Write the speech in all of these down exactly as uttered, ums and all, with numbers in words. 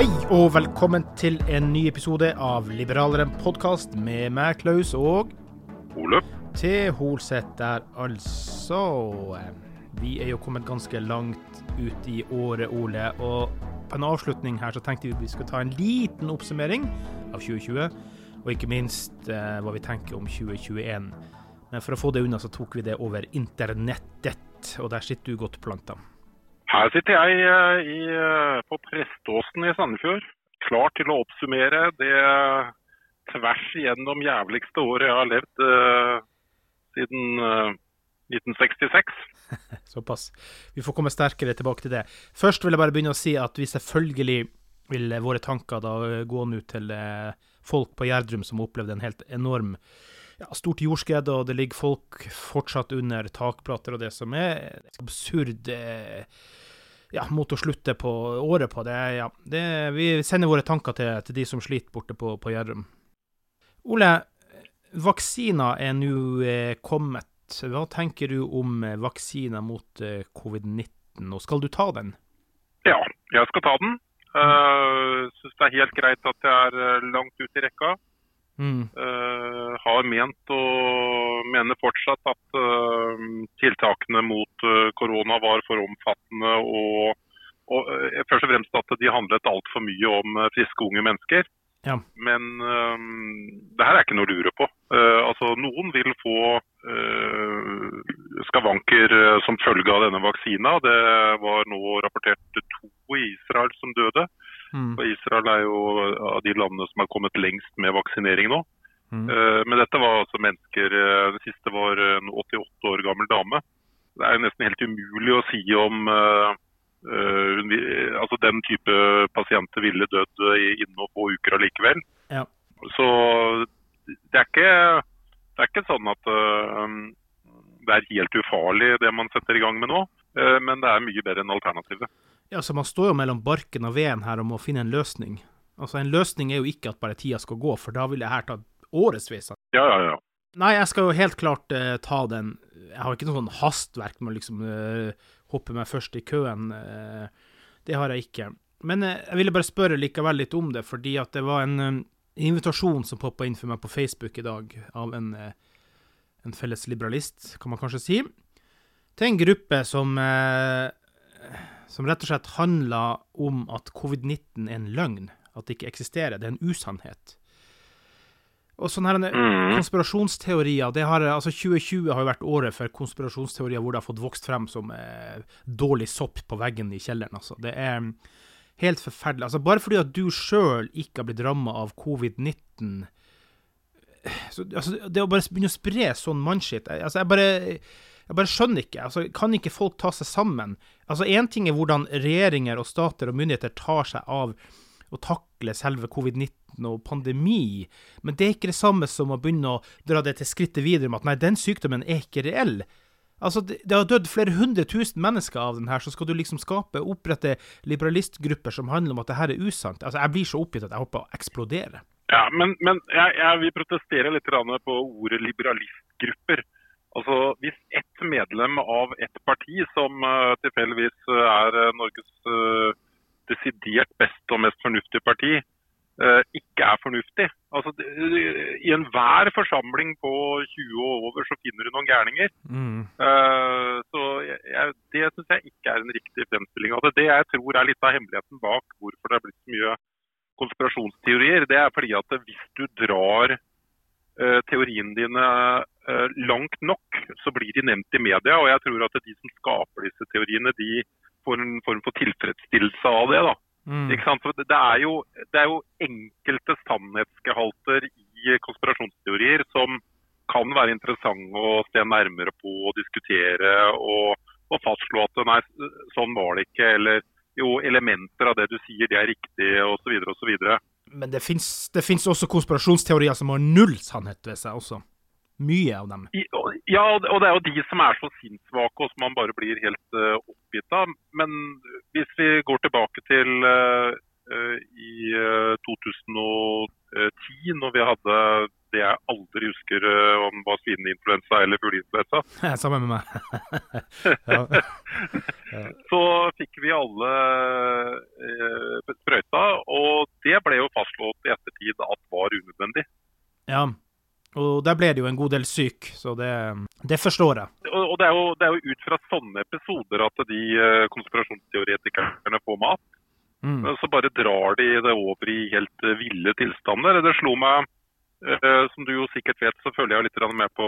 Hei og velkommen til en ny episode av Liberaleren podcast med Maclaus og Ole til Holseth der altså. Vi er jo kommet ganske langt ut i året, Ole, og på en avslutning her så tenkte vi vi skulle ta en liten oppsummering av tjue tjue, og ikke minst eh, hva vi tenker om tjue tjueen. Men for å få det unna så tok vi det over internettet, og der sitter du godt planta. Her sitter jeg I, på Preståsen I Sandefjord, klar til å oppsummere det tvers igjennom jævligste året jeg har levd uh, siden uh, nitten sekstiseks. Såpass. Vi får komme sterkere tilbake til det. Først vil jeg bare begynne å si at vi selvfølgelig vil våre tanker da gå nå til folk på Gjerdrum som opplevde en helt enorm Ja, stort jordskred, og det ligger folk fortsatt under takplater og det som er absurd ja, mot å slutte på året på det. Ja. Det vi sender våre tanker til, til de som sliter borte på, på Gjerdrum. Ole, vaksiner er nå kommet. Hva tenker du om vaksiner mot covid nitten, og skal du ta den? Ja, jeg skal ta den. Jeg synes det er helt greit at jeg er langt ut I rekka. Mm. Uh, har ment og mener fortsatt at uh, tiltakene mot uh, korona var for omfattende og, og uh, først og fremst at de handlet alt for mye om uh, friske unge mennesker ja. Men uh, det her er ikke noe å lure på uh, altså noen vil få uh, skavanker uh, som følge av denne vaksina det var nå rapportert to I Israel som døde Mm. For Israel er jo av de landene som har kommet lengst med vaksinering nå. Mm. Uh, men dette var altså mennesker, uh, det siste var en åttiåtte år gammel dame. Det er jo nesten helt umulig å si om uh, uh, altså den type pasienter ville død innen og få uker allikevel. Ja. Så det er, ikke, det er ikke sånn at uh, det er helt ufarlig det man setter I gang med nå, uh, men det er mye bedre enn alternativet. Ja, så man står jo mellom barken og veden her om å finne en løsning. Altså, en løsning er jo ikke at bare tida skal gå, for da vil jeg her ta åresvis. Ja, ja, ja. Nei, jeg skal jo helt klart uh, ta den. Jeg har ikke noe sånn hastverk med å liksom, uh, hoppe meg først I køen. Uh, det har jeg ikke. Men uh, jeg ville bare spørre likevel litt om det, fordi at det var en uh, invitasjon som poppet inn for meg på Facebook I dag av en, uh, en felles liberalist, kan man kanskje si, til en gruppe som... Uh, som rett og slett handler om at covid nitten er en løgn, at det ikke eksisterer, det er en usannhet. Og sånne her konspirasjonsteorier, det har, altså tjue tjue har jo vært året for konspirasjonsteorier hvor det har fått vokst frem som eh, dårlig sopp på veggen I kjelleren. Altså. Det er helt forferdelig. Altså, bare fordi at du selv ikke har blitt rammet av covid nitten, så, altså, det å bare begynne å spre sånn mannshit, altså, jeg bare... Jeg bare skjønner ikke, altså, kan ikke folk ta seg sammen? Altså, en ting er hvordan regjeringer og stater og myndigheter tar seg av å takle selve covid nitten og pandemi, men det er ikke det samme som å begynne å dra det til skrittet videre med at nei, den sykdommen er ikke reell. Altså, det, det har dødd flere hundre tusen mennesker av den her, så skal du liksom skape, opprette liberalistgrupper som handler om at det her er usant. Altså, jeg blir så oppgitt at jeg håper å eksplodere. Ja, men, men jeg, jeg vil protestere litt på ordet liberalistgrupper. Altså, hvis ett medlem av ett parti som uh, tilfelligvis er Norges uh, desidert best og mest fornuftige parti, uh, ikke er fornuftig. Altså, det, det, i enhver forsamling på tjue og over så finner du noen gærninger. Mm. Uh, så jeg, det synes jeg ikke er en riktig fremstilling av det. Det jeg tror er litt av hemmeligheten bak hvorfor det har blitt så mye konspirasjonsteorier, det er fordi at hvis du drar uh, teorien dine uh, langt nok, så blir de nevnt i media, og jeg tror at de som skaper disse teoriene, de får en form for tilfredsstillelse av det, da. Mm. Ikke sant? For det er jo, det er jo enkelte sannhetsgehalter i konspirasjonsteorier som kan være interessante å se nærmere på, og diskutere, og, og fastslå at nei, sånn var det ikke, eller jo elementer av det du sier, det er riktig, og så videre, og så videre. Men det finns, det finns også konspirasjonsteorier som har null sannhet ved seg også. Mye av dem. I, ja, og det er jo de som er så sinnssvake, og som man bare blir helt uh, oppgitt av. Men hvis vi går tilbake til uh, uh, i uh, to tusen ti, når vi hadde det jeg aldri husker uh, om var svineinfluensa eller fugleinfluensa. Ja, sammen med meg. ja. Ja. Så fikk vi alle uh, sprøyta, og det ble jo fastslått i ettertid at var unødvendig. Ja, og der ble det jo en god del syk, så det, det forstår jeg. Og, og det, er jo, det er jo ut fra sånne episoder at de uh, konspirasjonsteoretikerne får mat. Mm. Så bare drar de det over i helt uh, ville tilstander. Det slo meg Uh, som du jo sikkert vet, så følger jeg litt med på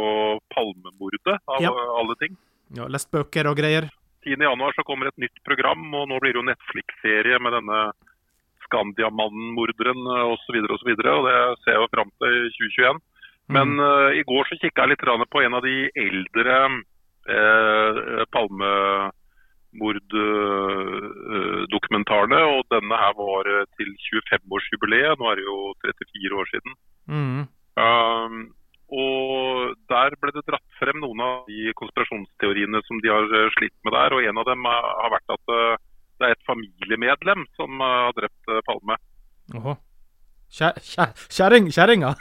Palmemordet av ja. Alle ting. Ja, lest bøker og greier. tiende januar så kommer et nytt program, og nå blir det jo Netflix-serie med denne Skandiamannen-morderen og så videre og så videre, og det ser jeg jo frem til tjue tjueen. Mm. Men uh, i går så kikket jeg litt på en av de eldre uh, Palmemord-dokumentarene, og denne her var til tjuefem års jubileet, nå er det jo trettifire år siden. Mm. Um, og der ble det dratt frem noen av de konspirasjonsteoriene som de har slitt med der, og en av dem har vært at det er et familiemedlem som har drept Palme. Åhå, kjæring, kjæringa?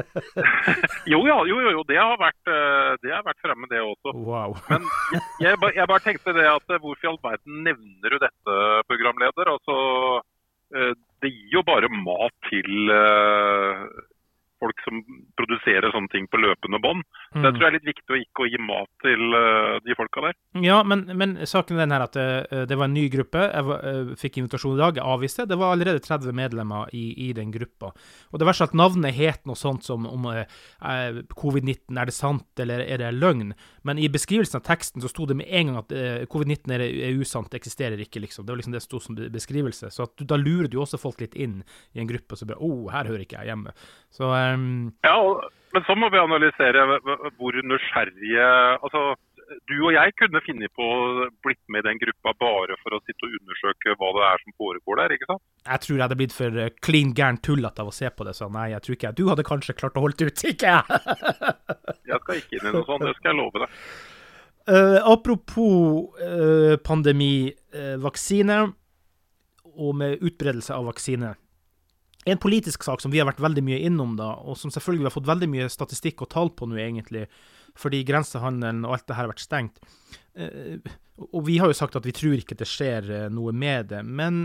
jo, ja, jo, jo, det har vært, det har vært fremme det også. Wow. Men jeg, jeg, bare, jeg bare tenkte det at hvorfor i all verden nevner du dette, programleder? Altså, det gir jo bare mat til uh, folk som produserer sånne ting på løpende bånd. Så mm. jeg tror det er litt viktig å ikke gi mat til uh, de folka der. Ja, men, men saken er den her at uh, det var en ny gruppe. Jeg var, uh, fikk invitasjon i dag, jeg avviste. Det var allerede tretti medlemmer i, i den gruppa. Og det verste at navnet het noe sånt som om uh, uh, covid nitten, er det sant eller er det løgn? Men i beskrivelsen av teksten så stod det med en gang at uh, covid nitten er, er usant, eksisterer ikke liksom. Det var liksom det stod som beskrivelse. Så at, da lurer du også folk litt inn i en gruppe og så bare, oh, her hører ikke jeg hjemme. Så uh, Ja, men så må vi analysere hvor nysgjerrige, altså du og jeg kunne finne på å blitt med i den gruppa bare for å sitte og undersøke hva det er som foregår der, ikke sant? Jeg tror jeg hadde blitt for clean gæren tullet av å se på det, så nei, jeg tror ikke jeg. Du hadde kanskje klart å holde ut, ikke jeg? Jeg skal ikke inn i noe sånt, det skal jeg love deg. Uh, apropos uh, pandemi, uh, vaksine og med utbredelse av vaksine. En politisk sak som vi har vært veldig mye innom da, og som selvfølgelig har fått veldig mye statistikk og tall på nå egentlig, fordi grensehandelen og alt det her har vært stengt. Og vi har jo sagt at vi tror ikke det skjer noe med det, men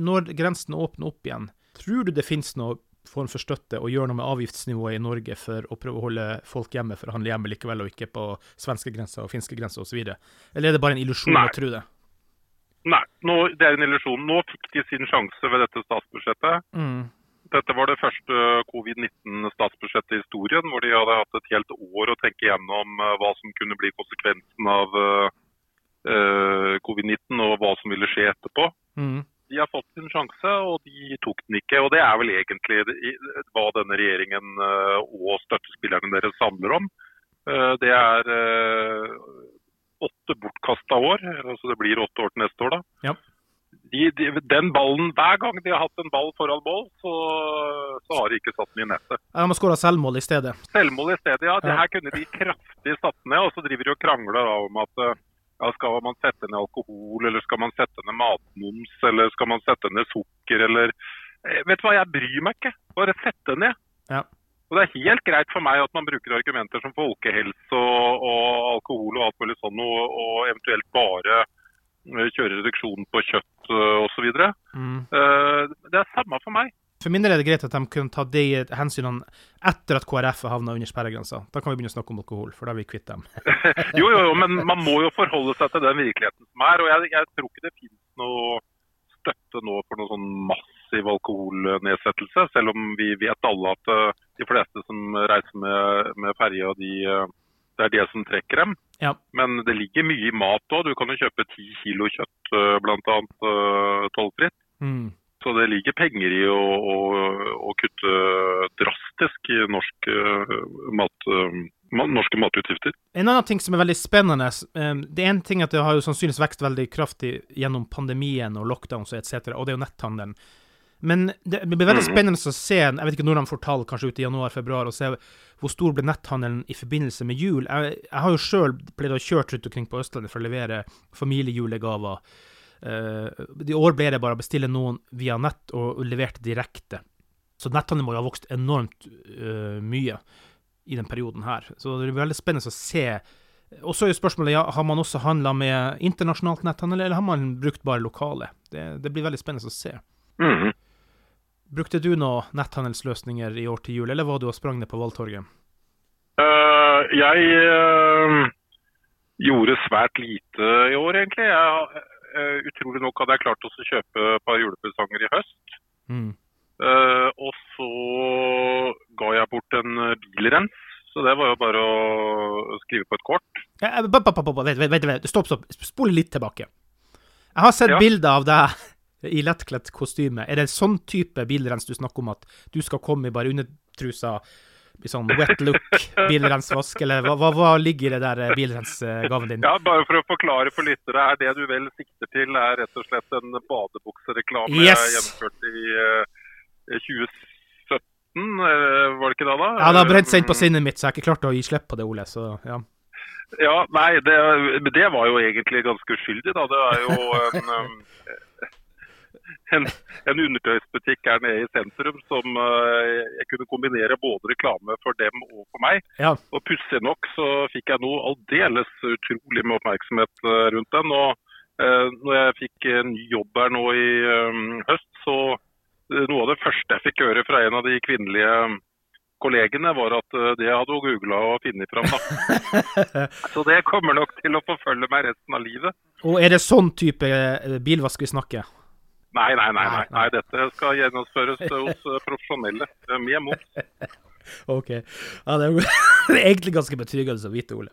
når grensene åpner opp igjen, tror du det finnes noen form for støtte å gjøre noe med avgiftsnivået i Norge for å prøve å holde folk hjemme, for å handle hjemme likevel, og ikke på svenske grenser og finske grenser og så videre? Eller er det bare en illusjon Nei. Å tro det? Nei, nå, det er en illusjon. Nå fikk de sin sjanse ved dette statsbudsjettet. Mm. Dette var det første covid nitten-statsbudsjettet i historien, hvor de hadde hatt et helt år å tenke gjennom hva som kunne bli konsekvensen av uh, covid nitten, og hva som ville skje etterpå. Mm. De har fått sin sjanse, og de tok den ikke. Og det er vel egentlig hva denne regjeringen og støttespillerne deres samler om. Det er åtte bortkastet år, altså det blir åtte år til neste år da. Ja. De, de, den ballen, hver gang de har hatt en ball foran mål, så, så har de ikke satt den i nettet. Ja, de har skåret selvmål i stedet. Selvmål i stedet, ja. Det her kunne de kraftig satt ned, og så driver de og krangler da, om at ja, skal man sette ned alkohol, eller skal man sette ned matmoms, eller skal man sette ned sukker, eller... Vet du hva, jeg bryr meg ikke. Bare sette ned. Ja. Og det er helt greit for mig at man bruker argumenter som folkehelse og, og alkohol og alt mulig sånn, og, og eventuelt bare kjøre reduksjon på kjøtt og så videre. Mm. Det er samme for mig. For min del er det greit at de kunne ta de hensynene etter at K R F har havnet under sperregrensa. Da kan vi begynne å snakke om alkohol, for da er vi kvitt dem. jo, jo, jo, men man må jo forholde seg til den virkeligheten som er, og jeg, jeg tror ikke det finnes noe støtte nå for noen sånn massiv alkoholnedsettelse, selv om vi vet alle at de fleste som reiser med, med ferja, de, det er det som trekker dem. Ja. Men det ligger mye i mat også. Du kan jo kjøpe ti kilo kjøtt, blant annet tollfritt. Mm. Så det ligger penger i å, å, å kutte drastisk i norske, mat, norske matutgifter. En annen ting som er veldig spennende, det er en ting at det har jo sannsynligvis vekst veldig kraftig gjennom pandemien og lockdowns og et cetera, og det er jo netthandelen. Men det blir veldig spennende å se, jeg vet ikke når de får tall kanskje ut i januar-februar, og se hvor stor ble netthandelen i forbindelse med jul. Jeg, jeg har jo selv pleid å kjøre rundt omkring på Østlandet for å levere familiejulegaver. Uh, I år ble det bare å bestille noen via nett og levert direkte. Så netthandelen må jo ha vokst enormt uh, mye i den perioden her. Så det blir veldig spennende å se. Og så er jo spørsmålet, ja, har man også handlet med internasjonalt netthandel, eller har man brukt bare lokale? Det, det blir veldig spennende å se. Mm-hmm. Brukte du noen netthandelsløsninger i år til jul, eller var du og sprang ned på Valtorget? Uh, jeg uh, gjorde svært lite i år, egentlig. Jeg Uh, utrolig nok hadde jeg klart å kjøpe et par julepresanger i høst. Mm. Uh, og så ga jeg bort en bilrens, så det var jo bare å skrive på et kort. Ja, b- b- b- b- vet, vet, vet. Stopp, stopp. Spol litt tilbake. Jeg har sett ja. Bilder av deg i lettkledd kostyme. Er det en sånn type bilrens du snakker om at du skal komme i bare undertrusa, i sånn wet look bilrensvask, eller hva, hva, hva ligger i det der bilrensgaven din? Ja, bare for å forklare for lyttere, er det du vel sikter til er rett og slett en badebuksereklame yes. jeg gjennomførte i tjue sytten, var det ikke da da? Ja, det har brent seg inn på sinnet mitt, så jeg har ikke klart å gi slepp på det, Ole, så ja. Ja, nei, det, det var jo egentlig ganske uskyldig da, det er jo en... En, en undertøysbutikk er nede i sentrum som uh, jeg kunne kombinere både reklame for dem og for meg. Ja. Og pussig nok så fikk jeg noe aldeles utrolig med oppmerksomhet uh, rundt den. Og uh, når jeg fikk uh, ny jobb her nå i um, høst, så uh, noe av det første jeg fikk høre fra en av de kvinnelige kollegene var at uh, det hadde hun googlet og finnet fram. Så det kommer nok til å forfølge meg resten av livet. Og er det sånn type bilvask vi snakker? Nei, nei, nei, nei, nei. Dette skal gjennomføres hos profesjonelle med moms. Ok. Ja, det er egentlig ganske betryggende å vite, Ole.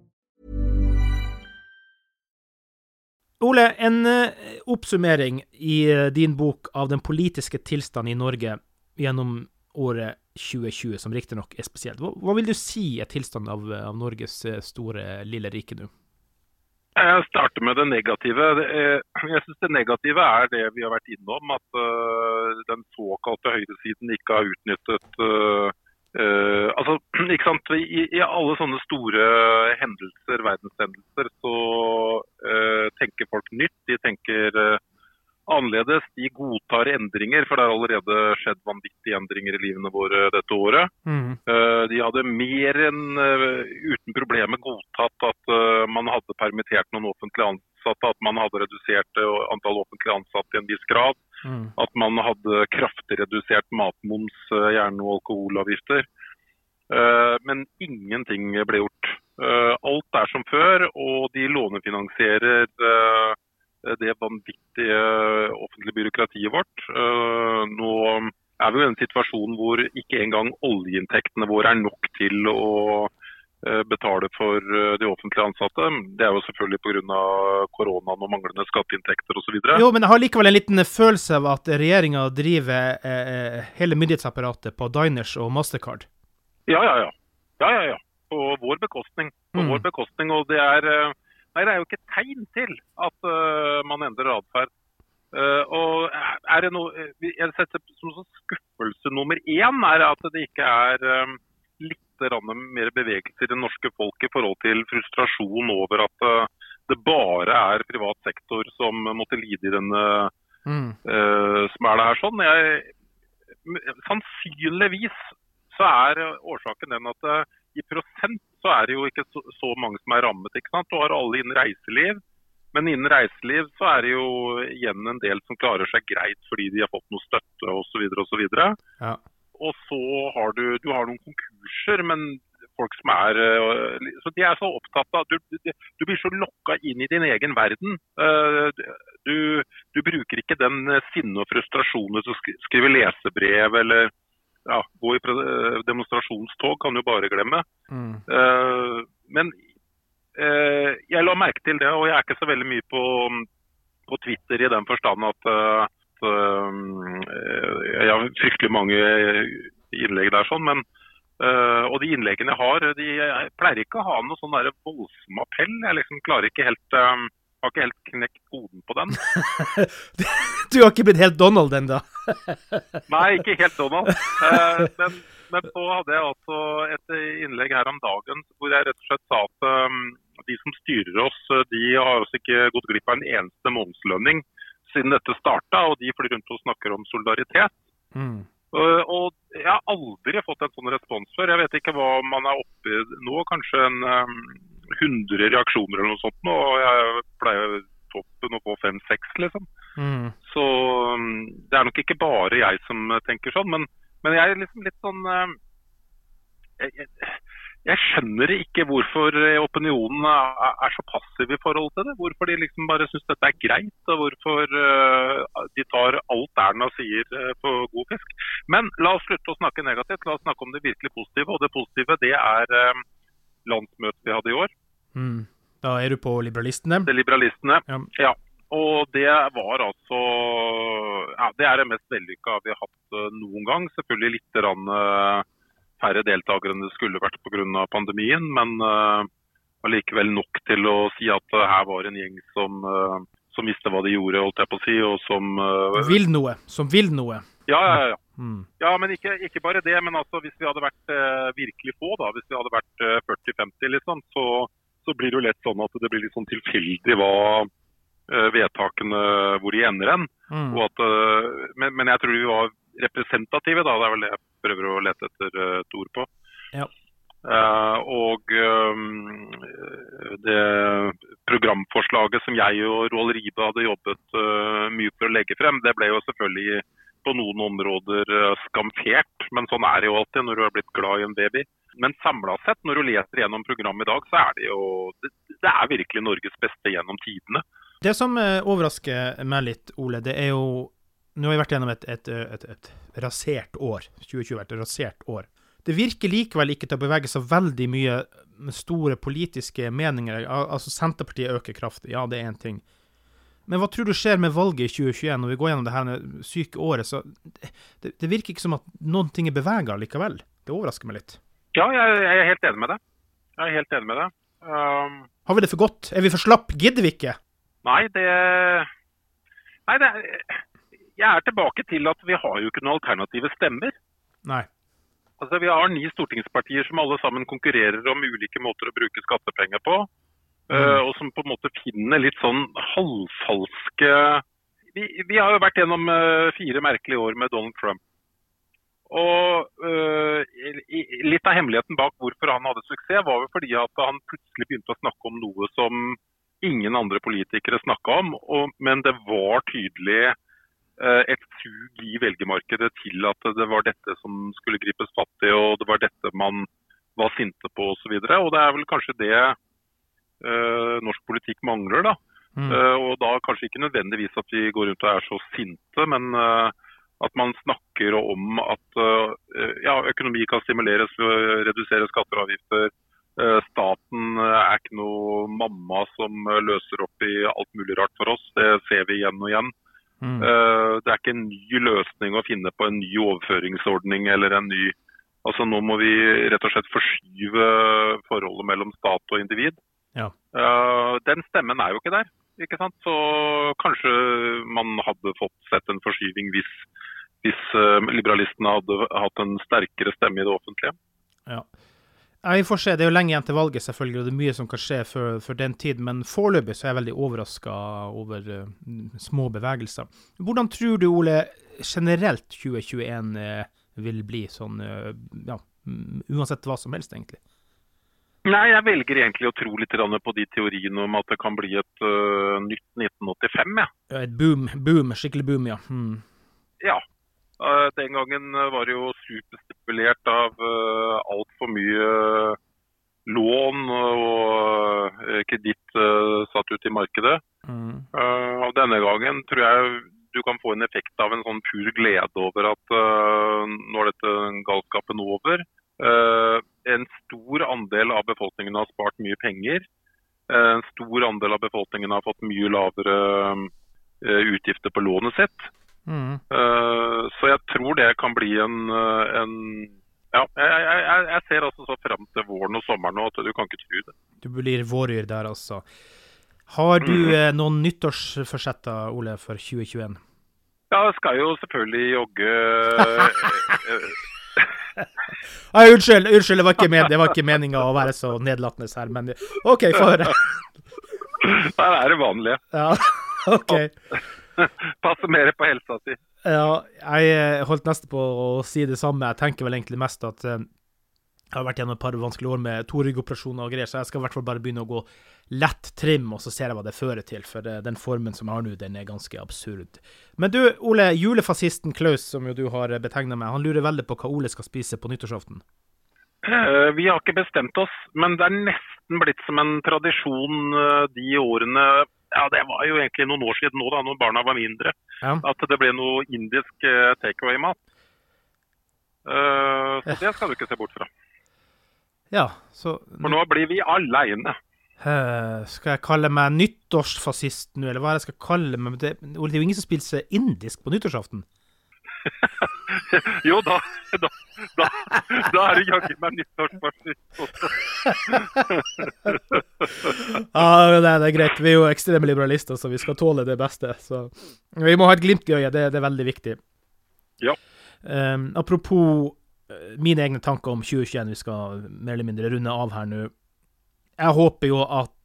Ole, en oppsummering i din bok av den politiske tilstanden i Norge gjennom året tjue tjue, som riktig nok er spesielt. Hva, hva vil du si er tilstanden av, av Norges store lille rike nå? Jeg starter med det negative. Jeg synes det negative er det vi har vært innom, at den såkalte høyresiden ikke har utnyttet... Uh, altså, ikke sant? I, I alle sånne store hendelser, verdenshendelser, så uh, tenker folk nytt, de tenker uh, annerledes, de godtar endringer, for det har allerede skjedd vanvittige endringer i livene våre dette året. Mm. Uh, de hadde mer enn uh, uten problemer godtatt at uh, man hadde permittert noen offentlige ansatte, at man hadde redusert uh, antall offentlige ansatte i en viss grad. Mm. At man hadde kraftig redusert matmoms, gjerne og alkoholavgifter. Men ingenting ble gjort. Alt er som før, og de lånefinansierer det vanvittige offentlige byråkratiet vårt. Nå er vi i en situasjon hvor ikke engang oljeinntektene våre er nok til å betale for de offentlige ansatte. Det er jo selvfølgelig på grunn av koronaen og manglende skatteinntekter og så videre. Jo, men jeg har likevel en liten følelse av at regjeringen driver eh, hele myndighetsapparatet på Diners og Mastercard. Ja, ja, ja. Ja, ja, ja. På vår bekostning. På mm. vår bekostning, og det er, nei, det er jo ikke tegn til at uh, man endrer adferd. Uh, og er det noe, jeg setter som skuffelse nummer én er at det ikke er um, litt mer bevegelse I det norske folk I forhold til frustrasjon over at det bare er privat sektor som måtte lide I denne mm. uh, smæla her sånn. Jeg, sannsynligvis så er årsaken den at uh, I prosent så er det jo ikke så, så mange som er rammet, ikke sant? Du har alle innen reiseliv, men innen reiseliv så er det jo igjen en del som klarer seg greit fordi de har fått noe støtte og så videre og så videre. Ja. Og så har du, du har noen konkurser, men folk som er, så de er så opptatt av, du, du, du blir så lokket inn I din egen verden. Du, du bruker ikke den sinne og frustrasjonen til å skrive lesebrev, eller ja, gå I demonstrasjonstog, kan du bare glemme. Mm. Men jeg la merke til det, og jeg er ikke så veldig mye på, på Twitter I den forstand at jeg har fryktelig mange innlegg der sånn, men og de innleggene jeg har, de jeg pleier ikke å ha noe sånn der voldsom appell, jeg liksom klarer ikke helt, har ikke helt knekt koden på den. Du har ikke blitt helt Donald den da? Nei, ikke helt Donald, men, men så hadde jeg også et innlegg her om dagen, hvor jeg rett og slett sa at de som styrer oss, de har også ikke gått glipp av en eneste månedslønning, siden dette startet, og de flyr rundt og snakker om solidaritet. Mm. Uh, og jeg har aldri fått en sånn respons før. Jeg vet ikke hva man er oppe I nå, kanskje en, um, hundre reaksjoner eller noe sånt nå, og jeg pleier toppen å få fem-seks liksom. Mm. Så det er nok ikke bare jeg som tenker sånn, men, men jeg er liksom litt sånn jeg, jeg, jeg skjønner ikke hvorfor opinionen er, er så passiv i forhold til det, hvorfor de liksom bare synes dette er greit, og hvorfor uh, de tar alt Erna sier uh, på god fisk. Men la oss slutte å snakke negativt, la oss snakke om det virkelig positive, og det positive det er uh, landsmøtet vi hadde I år. Mm. Da er du på Liberalistene? Det er Liberalistene, ja. ja. Og det var altså, ja, det er det mest vellykka vi har hatt noen gang. Selvfølgelig litt rann, færre deltakere enn det skulle vært på grunn av pandemien, men uh, likevel nok til å si at her var en gjeng som, uh, som visste hva de gjorde, holdt jeg på å si, og som... Uh, vil noe, som vil noe. Ja, ja, ja. Mm. Ja, men ikke, ikke bare det, men altså hvis vi hadde vært eh, virkelig få da, hvis vi hadde vært eh, førti femti liksom, så, så blir det jo lett sånn at det blir litt sånn tilfeldig hva eh, vedtakene, hvor de ender hen. Mm. Og at, eh, men, men jeg tror vi var representative da, det er vel det jeg prøver å lete etter eh, et ord på. Ja. Eh, og eh, det programforslaget som jeg og Roald Ribe hadde jobbet eh, mye for å legge frem, det ble jo selvfølgelig på noen områder skamfert, men sånn er det jo alltid når du har blitt glad I en baby. Men samlet sett, når du leser gjennom programmet I dag, så er det jo, det, det er virkelig Norges beste gjennom tidene. Det som overrasker meg litt, Ole, det er jo, nå har vi vært gjennom et, et, et, et rasert år, tjue tjue har vært et rasert år. Det virker likevel ikke til å bevege seg veldig mye store politiske meninger, Al- altså Centerpartiet øker kraftig, ja det er en ting. Men vad tror du sker med valget I tjue tjue når vi går igenom det här syke året så det, det virker ikke som att någonting är bevägar likaväl. Det överraskar mig lite. Ja, jag är helt enig med det. Jag är helt enig med det. Um, har vi det för gott? Är vi för slapp gidvicke? Nej, det Nej, det jag är tillbaka till att vi har ju inte några alternativa stemmer. Nej. Alltså vi har ni stortingspartier som alla sammen konkurrerar om olika måter att bruka skattepengar på. Mm. Og som på en måte finner litt sånn halvfalske... Vi, vi har jo vært gjennom fire merkelige år med Donald Trump. Og uh, litt av hemmeligheten bak hvorfor han hadde suksess var jo fordi at han plutselig begynte å snakke om noe som ingen andre politikere snakket om, og, men det var tydelig uh, et sug I velgemarkedet til at det var dette som skulle gripes fatt I, og det var dette man var sinte på og så videre. Og det er vel kanskje det... Uh, norsk politikk mangler da mm. uh, og da kanskje ikke nødvendigvis at vi går rundt og er så sinte men uh, at man snakker om at uh, ja, økonomi kan stimuleres ved å redusere skatter og avgifter uh, staten er ikke noe mamma som løser opp I alt mulig rart for oss, det ser vi igjen og igjen mm. uh, det er ikke en ny løsning å finne på en ny overføringsordning eller en ny altså nå må vi rett og slett forskyve forholdet mellom stat og individ Ja. Uh, den stemmen er jo ikke der, ikke sant? Så kanskje man hadde fått sett en forskyving hvis, hvis uh, liberalistene hadde hatt en sterkere stemme I det offentlige. Ja, jeg får se, det er jo lenge igjen til valget selvfølgelig, og det er mye som kan skje for, for den tid, men foreløpig så er jeg veldig overrasket over uh, små bevegelser. Hvordan tror du, Ole, generelt tjue tjueen uh, vil bli sånn, uh, ja, uansett hva som helst egentlig? Nej, jag väljer egentligen att tro lite grann på de teorierna om att det kan bli ett uh, nytt nitten åttifem. Ja. Ja, ett boom, boom, skicklig boom ja. Mm. Ja. Uh, den gången var det ju superstipulerat av uh, allt för mycket lån och uh, kredit uh, satt ut I markedet. Mm. Uh, av denna gången tror jag du kan få en effekt av en sån pur glädje över att uh, när detta galskapen över Uh, en stor andel av befolkningen har spart mye penger. Uh, en stor andel av befolkningen har fått mye lavere uh, utgifter på lånet sitt. Mm. Uh, så jeg tror det kan bli en... en ja, jeg, jeg, jeg ser altså så frem til våren og sommeren nå, at du kan ikke tro det. Du blir vårjør der altså. Har du mm. eh, noen nyttårsforsetter, Ole, for tjue tjueen? Ja, jeg skal jo selvfølgelig jogge... Ah, ursäkta, ursäkta, det var inte med, det var inte meningen att vara så nedlatnes här, men okej okay, för det. Det är det vanliga. Ja, okej. Okay. Passa mer på hälsan si. Ja, jag hållt nästan på att säga si det samma. Jag tänker väl egentligen mest att Jeg har vært gjennom et par vanskelige år med to ryggoperasjoner og greier, så jeg skal i hvert fall bare begynne å gå lett trim, og så ser jeg hva det fører til, for den formen som jeg har nå, den er ganske absurd. Men du, Ole, julefasisten Klaus, som jo du har betegnet meg, han lurer veldig på hva Ole skal spise på nyttårsaften. Vi har ikke bestemt oss, men det er nesten blitt som en tradisjon de årene, ja det var jo egentlig noen år siden nå da, når barna var mindre, ja. At det ble noe indisk takeaway-mat. Så det skal du ikke se bort fra. Ja, så... For nå blir vi alene. Uh, skal jeg kalle meg nyttårsfasist nå, eller hva er det jeg skal kalle meg? Det, det er jo ingen som spiller indisk på nyttårsaften. jo, da, da, da, da er det jaget meg nyttårsfasist også. ah, nei, det er greit. Vi er jo ekstreme liberalister, så vi skal tåle det beste. Så. Vi må ha et glimt i øyet, det, det er veldig viktig. Ja. Um, apropos... mine egne tanker om tjue tjueen, vi skal mer eller mindre runde av her nå. Jeg håper jo at,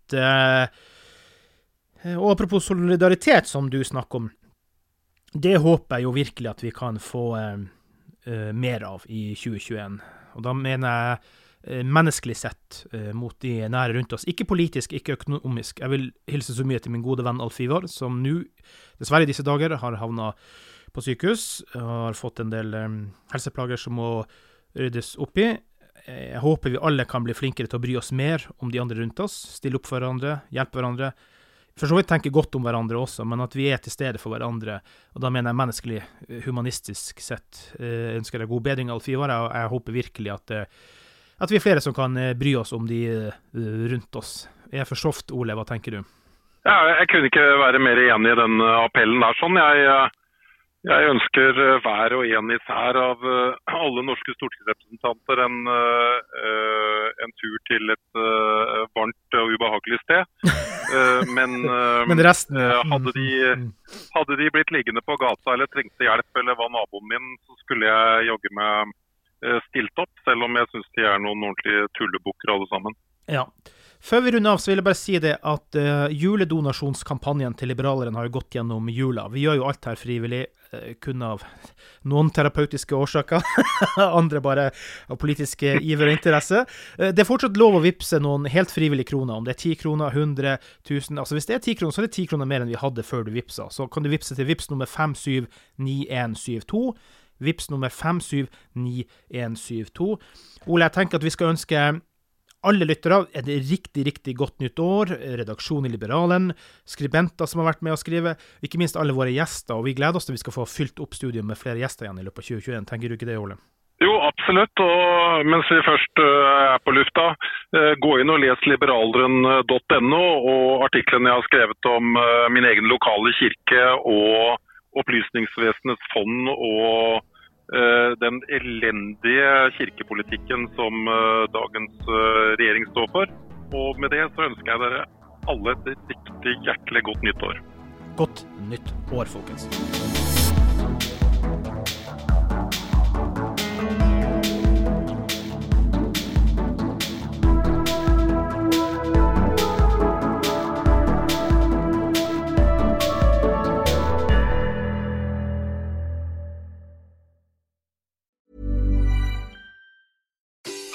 og apropos solidaritet som du snakker om, det håper jeg jo virkelig at vi kan få mer av i tjue tjueen. Og da mener jeg menneskelig sett mot de nære rundt oss. Ikke politisk, ikke økonomisk. Jeg vil hilse så mye til min gode venn Alfivar, som nå, dessverre i disse dager, har havnet på sykehus, har fått en del um, helseplager som må ryddes opp i. Jeg håper vi alle kan bli flinkere til å bry oss mer om de andre rundt oss, stille opp for hverandre, hjelpe hverandre. For så vidt tenke godt om hverandre også, men at vi er til stede for hverandre, og da mener jeg menneskelig, humanistisk sett, jeg ønsker deg god bedring av Alfivar, og jeg håper virkelig at, at vi er flere som kan bry oss om de rundt oss. Jeg er for soft, Ole, hva tenker du? Ja, jeg kunne ikke være mer enig i den appellen der, sånn jeg... Jeg ønsker hver og en især av alle norske stortingsrepresentanter en, en tur til et varmt og ubehagelig sted. Men, Men resten, ja. hadde, de, hadde de blitt liggende på gata eller trengte hjelp eller var naboen min, så skulle jeg jogge meg stilt opp, selv om jeg synes de er noen ordentlige tullebukker alle sammen. Ja. Før vi runder av så vil jeg bare si det at uh, juledonasjonskampanjen til Liberaleren har jo gått gjennom jula. Vi gjør jo alt her frivillig, uh, kun av noen terapeutiske årsaker, andre bare av politiske iver og interesse. Uh, det er fortsatt lov å vipse noen helt frivillige kroner, om det er ti kroner, hundre tusen, altså hvis det er ti kroner, så er det ti kroner mer enn vi hadde før du vipsa. Så kan du vipse til vips nummer fem syv ni en syv to, vips nummer fem syv ni en syv to. Ole, jeg tenker at vi skal ønske... Alle lyttere er det riktig, riktig godt nytt år, redaksjon i Liberalen, skribenter som har vært med å skrive, ikke minst alle våre gjester, og vi gleder oss til vi skal få fylt opp studiet med flere gjester igjen i løpet av tjue tjueen. Tenker du ikke det, Ole? Jo, absolutt, og mens vi først er på lufta, gå inn og les liberaleren punktum no og artiklene jeg har skrevet om min egen lokale kirke og opplysningsvesenets fond og den elendige kirkepolitikken som dagens regjering står for. Og med det så ønsker jeg dere alle et riktig hjertelig godt nytt år. Godt nytt år, folkens.